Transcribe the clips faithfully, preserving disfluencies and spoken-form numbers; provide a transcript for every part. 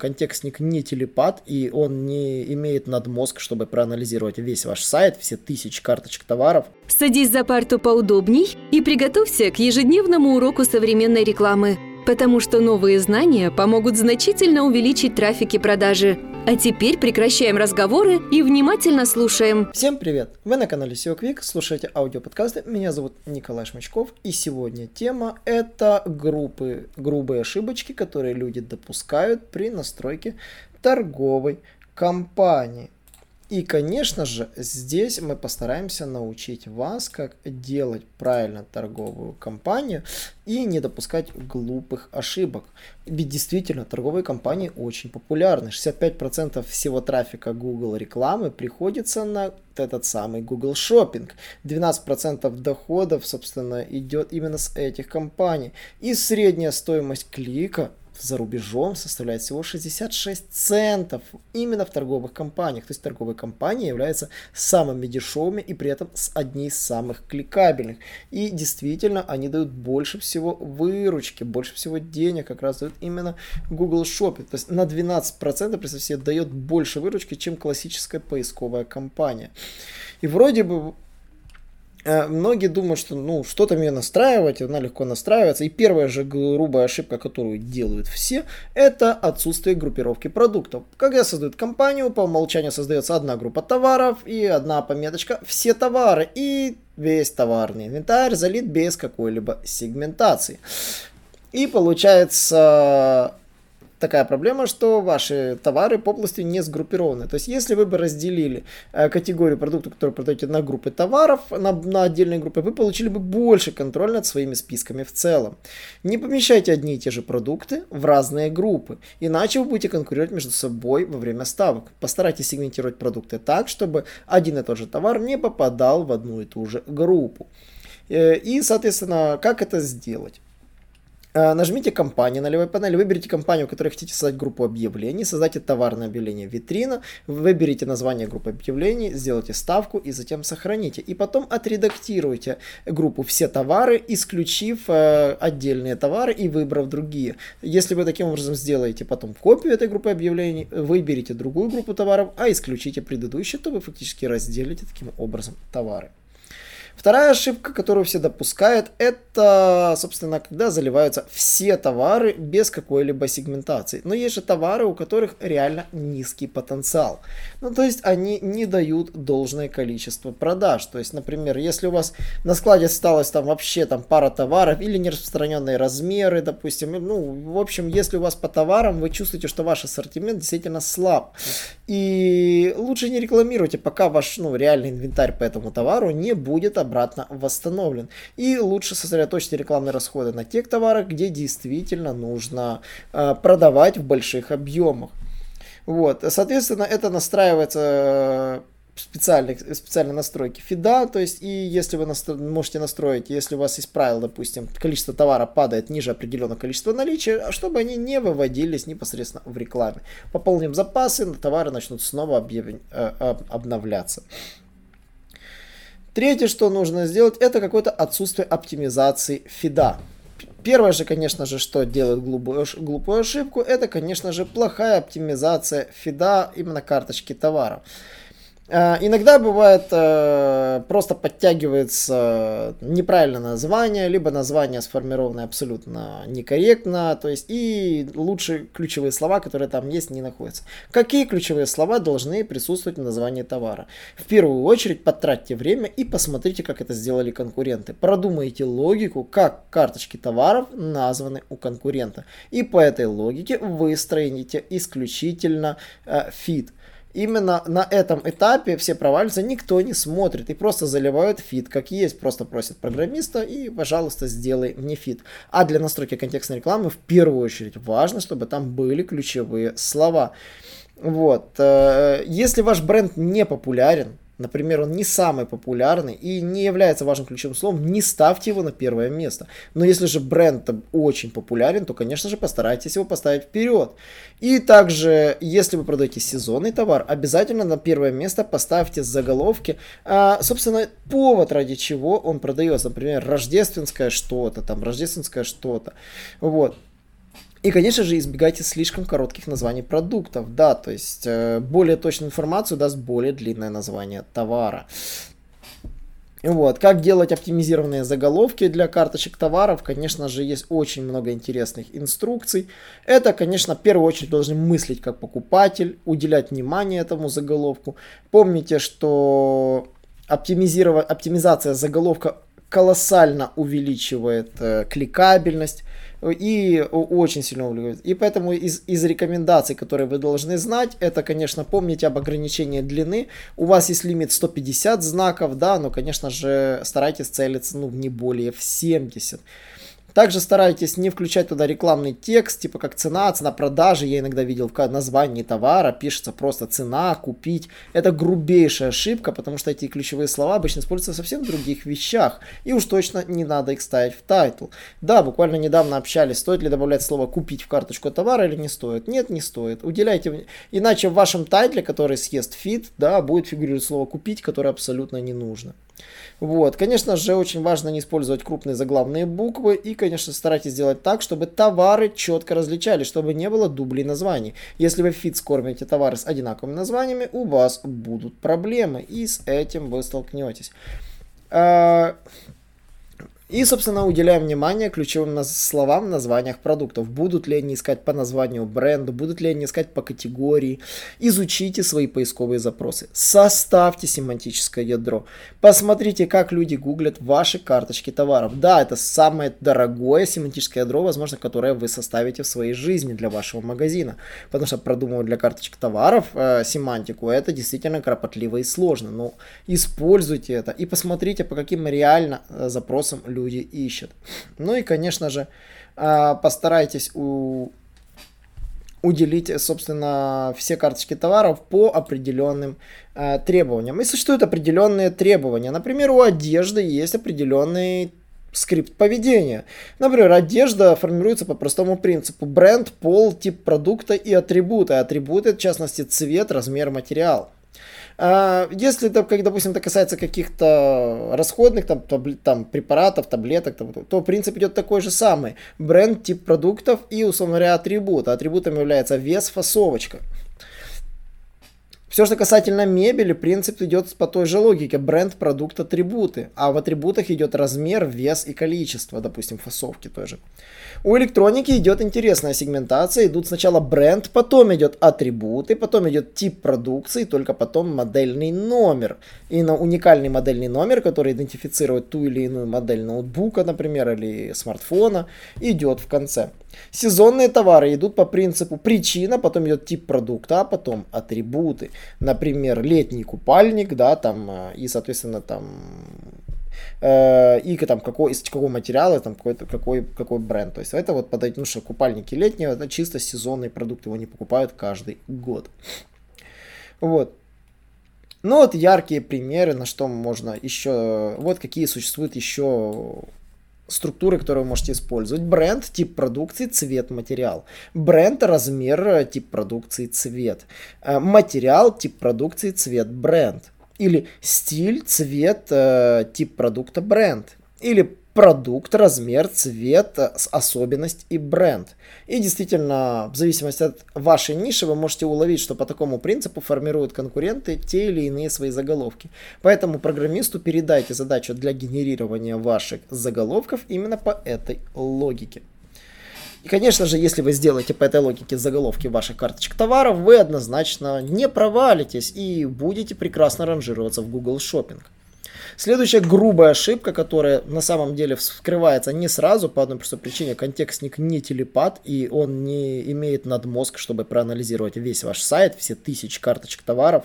контекстник не телепат, и он не имеет надмозг, чтобы проанализировать весь ваш сайт, все тысячи карточек товаров. Садись за парту поудобней и приготовься к ежедневному уроку современной рекламы, потому что новые знания помогут значительно увеличить трафик и продажи. А теперь прекращаем разговоры и внимательно слушаем. Всем привет! Вы на канале эс и о Quick, слушайте аудиоподкасты. Меня зовут Николай Шмачков, и сегодня тема – это группы, грубые ошибочки, которые люди допускают при настройке торговой кампании. И, конечно же, здесь мы постараемся научить вас, как делать правильно торговую кампанию и не допускать глупых ошибок. Ведь действительно, торговые кампании очень популярны. шестьдесят пять процентов всего трафика Google рекламы приходится на этот самый Google Shopping. двенадцать процентов доходов, собственно, идет именно с этих кампаний. И средняя стоимость клика за рубежом составляет всего шестьдесят шесть центов именно в торговых компаниях. То есть торговые компании являются самыми дешевыми и при этом одни из самых кликабельных. И действительно, они дают больше всего выручки, больше всего денег как раз дают именно Google Shopping. То есть на двенадцать процентов, представьте себе, дает больше выручки, чем классическая поисковая компания. И вроде бы многие думают, что ну что-то мне настраивать, она легко настраивается. И первая же грубая ошибка, которую делают все, это отсутствие группировки продуктов. Когда создают компанию, по умолчанию создается одна группа товаров и одна пометочка «Все товары», и весь товарный инвентарь залит без какой-либо сегментации. И получается такая проблема, что ваши товары по области не сгруппированы. То есть, если вы бы разделили э, категорию продуктов, которые продаете, на группы товаров, на, на отдельные группы, вы получили бы больше контроля над своими списками в целом. Не помещайте одни и те же продукты в разные группы, иначе вы будете конкурировать между собой во время ставок. Постарайтесь сегментировать продукты так, чтобы один и тот же товар не попадал в одну и ту же группу. Э, и, соответственно, как это сделать? Нажмите «Компании» на левой панели, выберите компанию, в которой хотите создать группу объявлений, создайте товарное объявление «Витрина», выберите название группы объявлений, сделайте ставку и затем сохраните. И потом отредактируйте группу «Все товары», исключив э, отдельные товары и выбрав другие. Если вы таким образом сделаете потом копию этой группы объявлений, выберите другую группу товаров, а исключите предыдущие, то вы фактически разделите таким образом товары. Вторая ошибка, которую все допускают, это, собственно, когда заливаются все товары без какой-либо сегментации. Но есть же товары, у которых реально низкий потенциал. Ну, то есть они не дают должное количество продаж. То есть, например, если у вас на складе осталось там вообще там пара товаров или нераспространенные размеры, допустим, ну, в общем, если у вас по товарам вы чувствуете, что ваш ассортимент действительно слаб, и лучше не рекламируйте, пока ваш, ну, реальный инвентарь по этому товару не будет обработан. Обратно восстановлен. И лучше сосредоточить рекламные расходы на тех товарах, где действительно нужно э, продавать в больших объемах. Вот. Соответственно, это настраивается в специальной, специальной настройке фида. То есть, и если вы настро- можете настроить, если у вас есть правило, допустим, количество товара падает ниже определенного количества наличия, чтобы они не выводились непосредственно в рекламе. Пополним запасы, товары начнут снова объявлен- э, об- обновляться. Третье, что нужно сделать, это какое-то отсутствие оптимизации фида. Первое же, конечно же, что делает глупую, глупую ошибку, это, конечно же, плохая оптимизация фида именно карточки товара. Иногда бывает, просто подтягивается неправильное название, либо название сформировано абсолютно некорректно, то есть и лучше ключевые слова, которые там есть, не находятся. Какие ключевые слова должны присутствовать в названии товара? В первую очередь потратьте время и посмотрите, как это сделали конкуренты. Продумайте логику, как карточки товаров названы у конкурента. И по этой логике выстроите исключительно э, фид. Именно на этом этапе все провалятся, никто не смотрит и просто заливают фид как есть, просто просят программиста и, пожалуйста, сделай мне фид. А для настройки контекстной рекламы в первую очередь важно, чтобы там были ключевые слова. Вот. Если ваш бренд не популярен, например, он не самый популярный и не является важным ключевым словом, не ставьте его на первое место. Но если же бренд очень популярен, то, конечно же, постарайтесь его поставить вперед. И также, если вы продаете сезонный товар, обязательно на первое место поставьте заголовки, а, собственно, повод, ради чего он продается. Например, рождественское что-то, там, рождественское что-то. Вот. И, конечно же, избегайте слишком коротких названий продуктов. Да, то есть более точную информацию даст более длинное название товара. Вот. Как делать оптимизированные заголовки для карточек товаров? Конечно же, есть очень много интересных инструкций. Это, конечно, в первую очередь должны мыслить как покупатель, уделять внимание этому заголовку. Помните, что оптимизиров... оптимизация заголовка колоссально увеличивает э, кликабельность и очень сильно увлекает. И поэтому из, из рекомендаций, которые вы должны знать, это, конечно, помните об ограничении длины. У вас есть лимит сто пятьдесят знаков, да, но, конечно же, старайтесь целиться, ну, не более в семьдесят. Также старайтесь не включать туда рекламный текст, типа как цена, цена продажи. Я иногда видел в названии товара, пишется просто цена, купить. Это грубейшая ошибка, потому что эти ключевые слова обычно используются в совсем других вещах. И уж точно не надо их ставить в тайтл. Да, буквально недавно общались, стоит ли добавлять слово «купить» в карточку товара или не стоит. Нет, не стоит. Уделяйте, иначе в вашем тайтле, который съест фид, да, будет фигурировать слово «купить», которое абсолютно не нужно. Вот, конечно же, очень важно не использовать крупные заглавные буквы и, конечно, старайтесь делать так, чтобы товары четко различались, чтобы не было дублей названий. Если вы в фид скормите товары с одинаковыми названиями, у вас будут проблемы, и с этим вы столкнетесь. И, собственно, уделяем внимание ключевым словам в названиях продуктов. Будут ли они искать по названию бренда, будут ли они искать по категории. Изучите свои поисковые запросы. Составьте семантическое ядро. Посмотрите, как люди гуглят ваши карточки товаров. Да, это самое дорогое семантическое ядро, возможно, которое вы составите в своей жизни для вашего магазина. Потому что продумывать для карточек товаров э, семантику, это действительно кропотливо и сложно. Но используйте это и посмотрите, по каким реально э, запросам люди люди ищут. Ну и, конечно же, постарайтесь у... уделить, собственно, все карточки товаров по определенным э, требованиям. И существуют определенные требования. Например, у одежды есть определенный скрипт поведения. Например, одежда формируется по простому принципу: бренд, пол, тип продукта и атрибуты. Атрибуты, в частности, цвет, размер, материал. Если, как, допустим, это касается каких-то расходных там, табли- там, препаратов, таблеток, там, то принцип идет такой же самый. Бренд, тип продуктов и, условно говоря, атрибут. Атрибутом является вес, фасовочка. Все, что касательно мебели, принцип идет по той же логике. Бренд, продукт, атрибуты. А в атрибутах идет размер, вес и количество, допустим, фасовки тоже. У электроники идет интересная сегментация. Идут сначала бренд, потом идет атрибуты, потом идет тип продукции, только потом модельный номер. И на уникальный модельный номер, который идентифицирует ту или иную модель ноутбука, например, или смартфона, идет в конце. Сезонные товары идут по принципу причина, потом идет тип продукта, а потом атрибуты. Например, летний купальник, да, там, и, соответственно, там... и там, какой, из какого материала, там, какой, какой, какой бренд. То есть это вот подойдет, ну что, купальники летние, это чисто сезонный продукт, его не покупают каждый год. Вот. Ну вот яркие примеры, на что можно еще, вот какие существуют еще структуры, которые вы можете использовать. Бренд, тип продукции, цвет, материал. Бренд, размер, тип продукции, цвет. Материал, тип продукции, цвет, бренд. Или стиль, цвет, э, тип продукта, бренд. Или продукт, размер, цвет, особенность и бренд. И действительно, в зависимости от вашей ниши, вы можете уловить, что по такому принципу формируют конкуренты те или иные свои заголовки. Поэтому программисту передайте задачу для генерирования ваших заголовков именно по этой логике. И, конечно же, если вы сделаете по этой логике заголовки ваших карточек товаров, вы однозначно не провалитесь и будете прекрасно ранжироваться в Google Shopping. Следующая грубая ошибка, которая на самом деле вскрывается не сразу, по одной простой причине: контекстник не телепат, и он не имеет надмозг, чтобы проанализировать весь ваш сайт, все тысячи карточек товаров.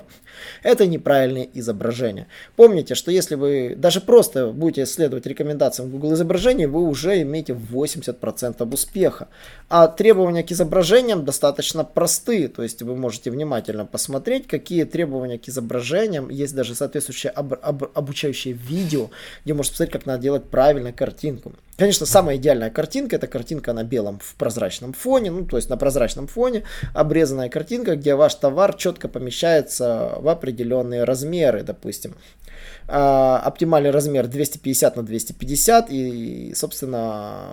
Это неправильные изображения. Помните, что если вы даже просто будете следовать рекомендациям Google изображений, вы уже имеете восемьдесят процентов успеха. А требования к изображениям достаточно просты, то есть вы можете внимательно посмотреть, какие требования к изображениям. Есть даже соответствующие об- об- обучающие видео, где можно посмотреть, как надо делать правильно картинку. Конечно, самая идеальная картинка, это картинка на белом в прозрачном фоне, ну, то есть на прозрачном фоне обрезанная картинка, где ваш товар четко помещается в определенные размеры, допустим. Оптимальный размер двести пятьдесят на двести пятьдесят, и, собственно,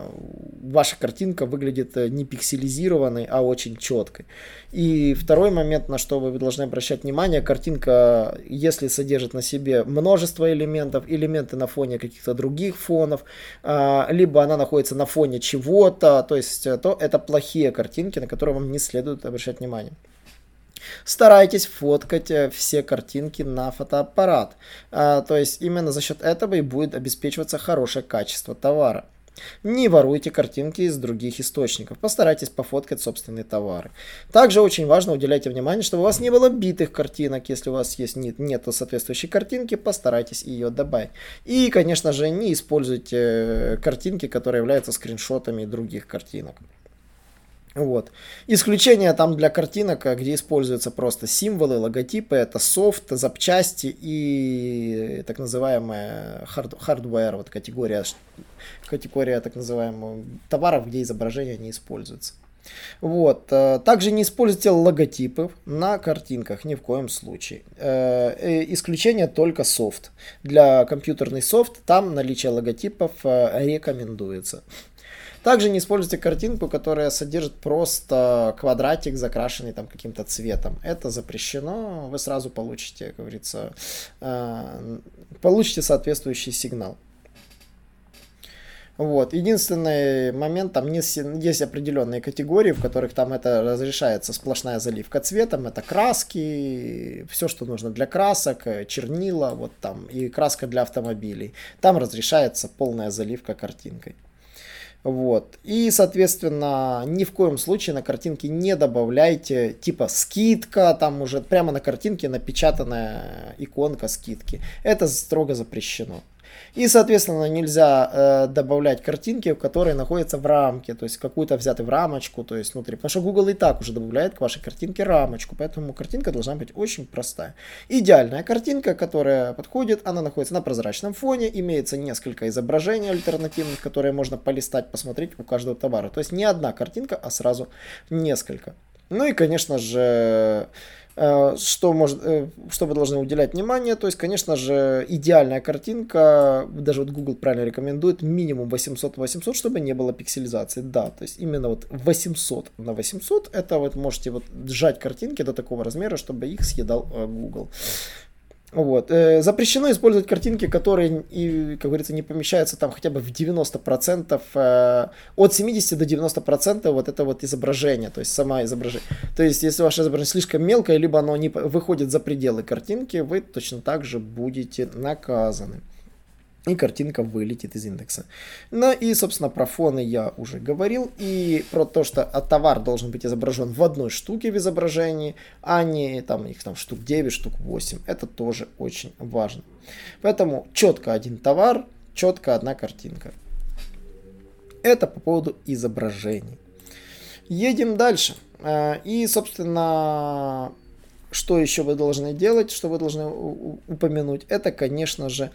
ваша картинка выглядит не пикселизированной, а очень четкой. И второй момент, на что вы должны обращать внимание, картинка, если содержит на себе множество элементов, элементы на фоне каких-то других фонов, либо она находится на фоне чего-то, то есть то это плохие картинки, на которые вам не следует обращать внимание. Старайтесь фоткать все картинки на фотоаппарат, то есть именно за счет этого и будет обеспечиваться хорошее качество товара. Не воруйте картинки из других источников, постарайтесь пофоткать собственные товары. Также очень важно уделяйте внимание, чтобы у вас не было битых картинок, если у вас есть нет, нету соответствующей картинки, постарайтесь ее добавить. И, конечно же, не используйте картинки, которые являются скриншотами других картинок. Вот. Исключение там для картинок, где используются просто символы, логотипы, это софт, запчасти и так называемая hard, hardware, вот категория, категория так называемых товаров, где изображения не используются. Вот. Также не используйте логотипы на картинках ни в коем случае. Исключение только софт. Для компьютерный софт там наличие логотипов рекомендуется. Также не используйте картинку, которая содержит просто квадратик, закрашенный там каким-то цветом. Это запрещено, вы сразу получите, как говорится, получите соответствующий сигнал. Вот. Единственный момент, там есть, есть определенные категории, в которых там это разрешается сплошная заливка цветом, это краски, все, что нужно для красок, чернила, вот там, и краска для автомобилей. Там разрешается полная заливка картинкой. Вот. И, соответственно, ни в коем случае на картинке не добавляйте типа скидка, там уже прямо на картинке напечатанная иконка скидки. Это строго запрещено. И, соответственно, нельзя э, добавлять картинки, которые находятся в рамке, то есть какую-то взятую в рамочку, то есть внутри. Потому что Google и так уже добавляет к вашей картинке рамочку, поэтому картинка должна быть очень простая. Идеальная картинка, которая подходит, она находится на прозрачном фоне, имеется несколько изображений альтернативных, которые можно полистать, посмотреть у каждого товара. То есть не одна картинка, а сразу несколько. Ну и, конечно же... Что, может, что вы должны уделять внимание, то есть, конечно же, идеальная картинка, даже вот Google правильно рекомендует, минимум восемьсот на восемьсот, чтобы не было пикселизации, да, то есть именно вот восемьсот на восемьсот, это вот можете вот сжать картинки до такого размера, чтобы их съедал Google. Вот. Запрещено использовать картинки, которые, и, как говорится, не помещаются там хотя бы в девяносто процентов, от семидесяти до девяноста процентов вот это вот изображение, то есть сама изображение. То есть если ваше изображение слишком мелкое, либо оно не выходит за пределы картинки, вы точно так же будете наказаны. И картинка вылетит из индекса. Ну и, собственно, про фоны я уже говорил. И про то, что товар должен быть изображен в одной штуке в изображении, а не там их там штук девять, штук восемь. Это тоже очень важно. Поэтому четко один товар, четко одна картинка. Это по поводу изображений. Едем дальше. И, собственно... Что еще вы должны делать, что вы должны упомянуть, это, конечно же,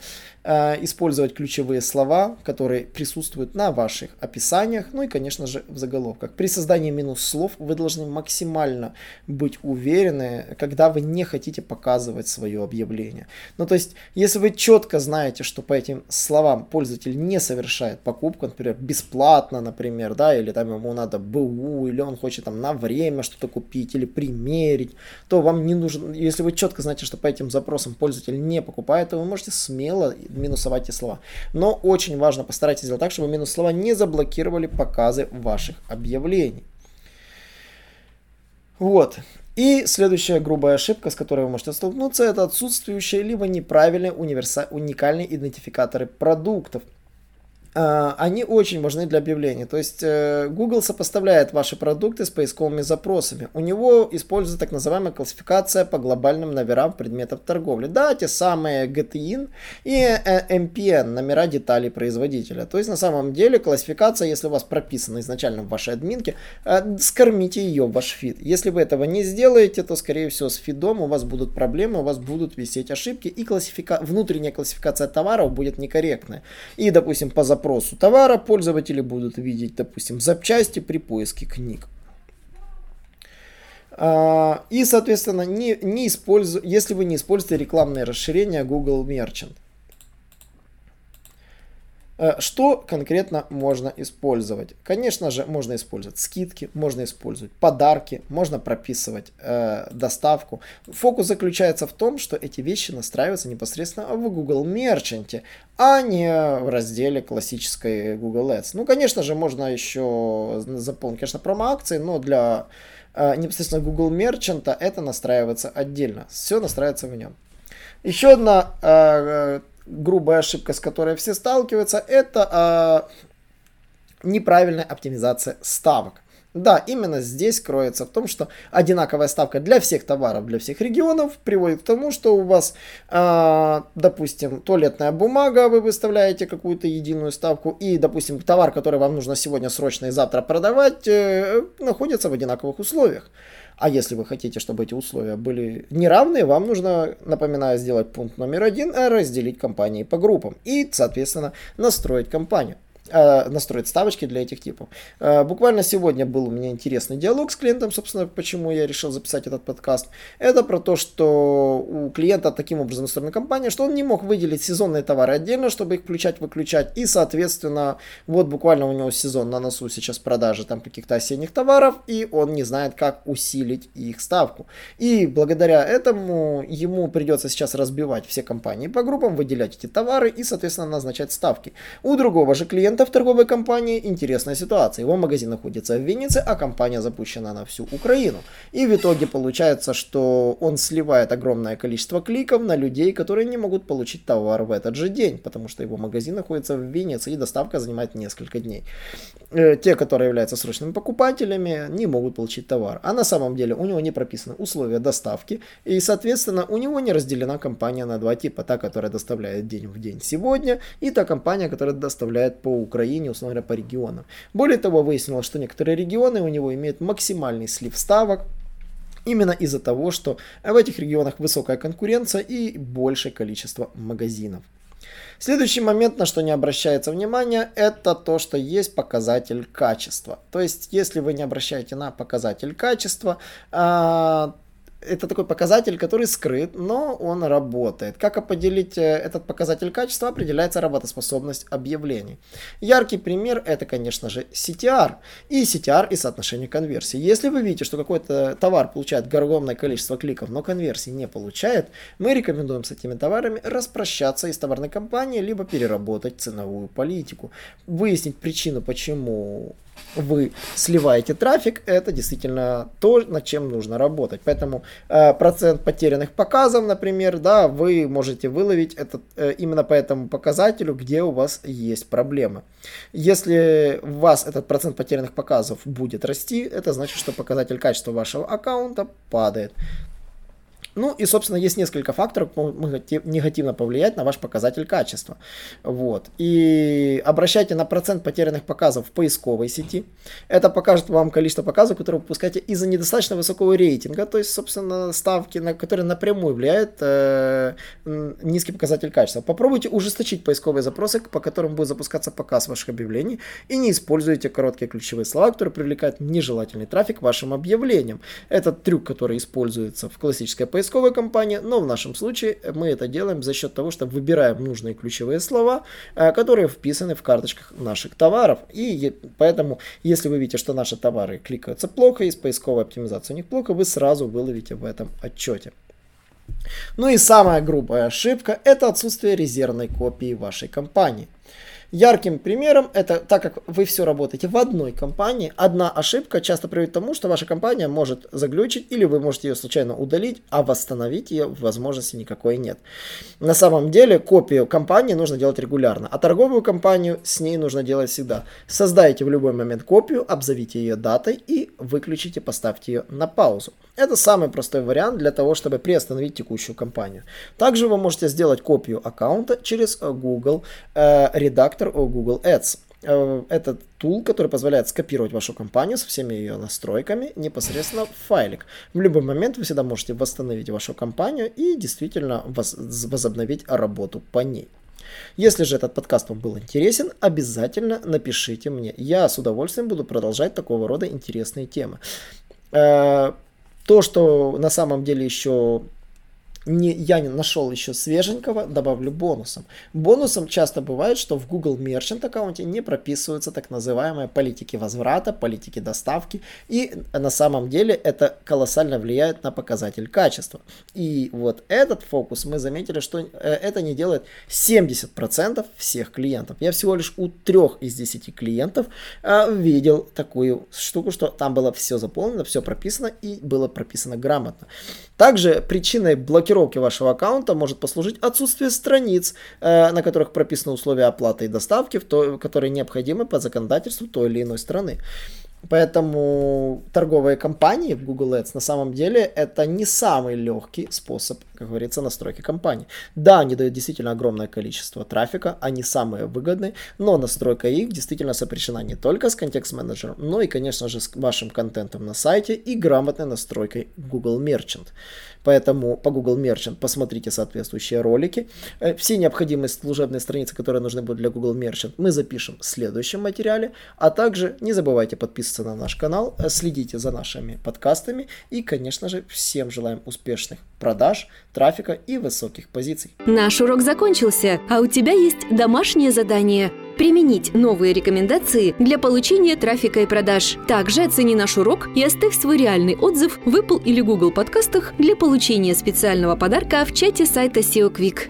использовать ключевые слова, которые присутствуют на ваших описаниях, ну и, конечно же, в заголовках. При создании минус слов вы должны максимально быть уверены, когда вы не хотите показывать свое объявление. Ну, то есть, если вы четко знаете, что по этим словам пользователь не совершает покупку, например, бесплатно, например, да, или там ему надо БУ, или он хочет там на время что-то купить, или примерить, то вам не нужен, если вы четко знаете, что по этим запросам пользователь не покупает, то вы можете смело минусовать эти слова. Но очень важно, постарайтесь сделать так, чтобы минус слова не заблокировали показы ваших объявлений. Вот. И следующая грубая ошибка, с которой вы можете столкнуться, это отсутствующие либо неправильные универса... уникальные идентификаторы продуктов. Они очень важны для объявлений. То есть Google сопоставляет ваши продукты с поисковыми запросами. У него используется так называемая классификация по глобальным номерам предметов торговли. Да, те самые джи ти ай эн и эм пи эн, номера деталей производителя. То есть на самом деле классификация, если у вас прописана изначально в вашей админке, скормите ее в ваш фид. Если вы этого не сделаете, то скорее всего с фидом у вас будут проблемы, у вас будут висеть ошибки и классифика... внутренняя классификация товаров будет некорректная. И, допустим, по запросу запросу товара пользователи будут видеть, допустим, запчасти при поиске книг. И, соответственно, не, не использу... если вы не используете рекламное расширение Google Merchant. Что конкретно можно использовать? Конечно же, можно использовать скидки, можно использовать подарки, можно прописывать э, доставку. Фокус заключается в том, что эти вещи настраиваются непосредственно в Google Merchant, а не в разделе классической Google Ads. Ну, конечно же, можно еще заполнить, конечно, промо-акции, но для э, непосредственно Google Merchant это настраивается отдельно. Все настраивается в нем. Еще одна э, грубая ошибка, с которой все сталкиваются, это э, неправильная оптимизация ставок. Да, именно здесь кроется в том, что одинаковая ставка для всех товаров, для всех регионов приводит к тому, что у вас, э, допустим, туалетная бумага, вы выставляете какую-то единую ставку, и, допустим, товар, который вам нужно сегодня срочно и завтра продавать, э, находится в одинаковых условиях. А если вы хотите, чтобы эти условия были неравны, вам нужно, напоминаю, сделать пункт номер один, разделить компании по группам и, соответственно, настроить компанию, э, настроить ставочки для этих типов. Э, буквально сегодня был у меня интересный диалог с клиентом, собственно, почему я решил записать этот подкаст. Это про то, что у клиента таким образом настроена компания, что он не мог выделить сезонные товары отдельно, чтобы их включать-выключать. И, соответственно, вот буквально у него сезон на носу сейчас продажи там каких-то осенних товаров, и он не знает, как усилить их ставку. И благодаря этому ему придется сейчас разбивать все компании по группам, выделять эти товары и, соответственно, назначать ставки. У другого же клиента в торговой компании интересная ситуация. Его магазин находится в Виннице, а компания запущена на всю Украину. И в итоге получается, что он сливает огромное количество кликов на людей, которые не могут получить товар в этот же день, потому что его магазин находится в Виннице и доставка занимает несколько дней. Те, которые являются срочными покупателями, не могут получить товар. А на самом деле у него не прописаны условия доставки, и, соответственно, у него не разделена компания на два типа. Та, которая доставляет день в день сегодня, и та компания, которая доставляет по Украине, условно по регионам. Более того, выяснилось, что некоторые регионы у него имеют максимальный слив ставок, именно из-за того, что в этих регионах высокая конкуренция и большее количество магазинов. Следующий момент, на что не обращается внимание, это то, что есть показатель качества. То есть, если вы не обращаете на показатель качества, это такой показатель, который скрыт, но он работает. Как определить этот показатель качества? Определяется работоспособность объявлений. Яркий пример это, конечно же, си ти ар. И си ти ар, и соотношение конверсии. Если вы видите, что какой-то товар получает огромное количество кликов, но конверсии не получает, мы рекомендуем с этими товарами распрощаться из товарной компании, либо переработать ценовую политику. Выяснить причину, почему вы сливаете трафик, это действительно то, над чем нужно работать. Поэтому э, процент потерянных показов, например, да, вы можете выловить этот, э, именно по этому показателю, где у вас есть проблемы. Если у вас этот процент потерянных показов будет расти, это значит, что показатель качества вашего аккаунта падает. Ну и, собственно, есть несколько факторов, которые могут негативно повлиять на ваш показатель качества. Вот. И обращайте на процент потерянных показов в поисковой сети. Это покажет вам количество показов, которые вы выпускаете из-за недостаточно высокого рейтинга. То есть, собственно, ставки, на которые напрямую влияет э, низкий показатель качества. Попробуйте ужесточить поисковые запросы, по которым будет запускаться показ ваших объявлений. И не используйте короткие ключевые слова, которые привлекают нежелательный трафик к вашим объявлениям. Это трюк, который используется в классической поисковой поисковой кампании, но в нашем случае мы это делаем за счет того, что выбираем нужные ключевые слова, которые вписаны в карточках наших товаров. И поэтому, если вы видите, что наши товары кликаются плохо, и с поисковой оптимизацией у них плохо, вы сразу выловите в этом отчете. Ну и самая грубая ошибка – это отсутствие резервной копии вашей компании. Ярким примером, это так как вы все работаете в одной компании, одна ошибка часто приводит к тому, что ваша компания может заглючить или вы можете ее случайно удалить, а восстановить ее возможности никакой нет. На самом деле копию компании нужно делать регулярно, а торговую компанию с ней нужно делать всегда. Создайте в любой момент копию, обзовите ее датой и выключите, поставьте ее на паузу. Это самый простой вариант для того, чтобы приостановить текущую компанию. Также вы можете сделать копию аккаунта через Google э, редактор Google Ads. Э, это тул, который позволяет скопировать вашу компанию со всеми ее настройками непосредственно в файлик. В любой момент вы всегда можете восстановить вашу компанию и действительно воз- возобновить работу по ней. Если же этот подкаст вам был интересен, обязательно напишите мне. Я с удовольствием буду продолжать такого рода интересные темы. То, что на самом деле еще... Не, я не нашел еще свеженького, добавлю бонусом. Бонусом часто бывает, что в Google Merchant аккаунте не прописываются так называемые политики возврата, политики доставки. И на самом деле это колоссально влияет на показатель качества. И вот этот фокус мы заметили, что это не делает семьдесят процентов всех клиентов. Я всего лишь у трёх из десяти клиентов видел такую штуку, что там было все заполнено, все прописано и было прописано грамотно. Также причиной блокировки вашего аккаунта может послужить отсутствие страниц, э, на которых прописаны условия оплаты и доставки, в то, которые необходимы по законодательству той или иной страны. Поэтому торговые компании в Google Ads на самом деле это не самый легкий способ, как говорится, настройки компании. Да, они дают действительно огромное количество трафика, они самые выгодные, но настройка их действительно сопряжена не только с контекст-менеджером, но и, конечно же, с вашим контентом на сайте и грамотной настройкой Google Merchant. Поэтому по Google Merchant посмотрите соответствующие ролики. Все необходимые служебные страницы, которые нужны будут для Google Merchant, мы запишем в следующем материале. А также не забывайте подписываться на наш канал, следите за нашими подкастами и, конечно же, всем желаем успешных продаж, трафика и высоких позиций. Наш урок закончился, а у тебя есть домашнее задание. Применить новые рекомендации для получения трафика и продаж. Также оцени наш урок и оставь свой реальный отзыв в Apple или Google подкастах для получения специального подарка в чате сайта эс и о Quick.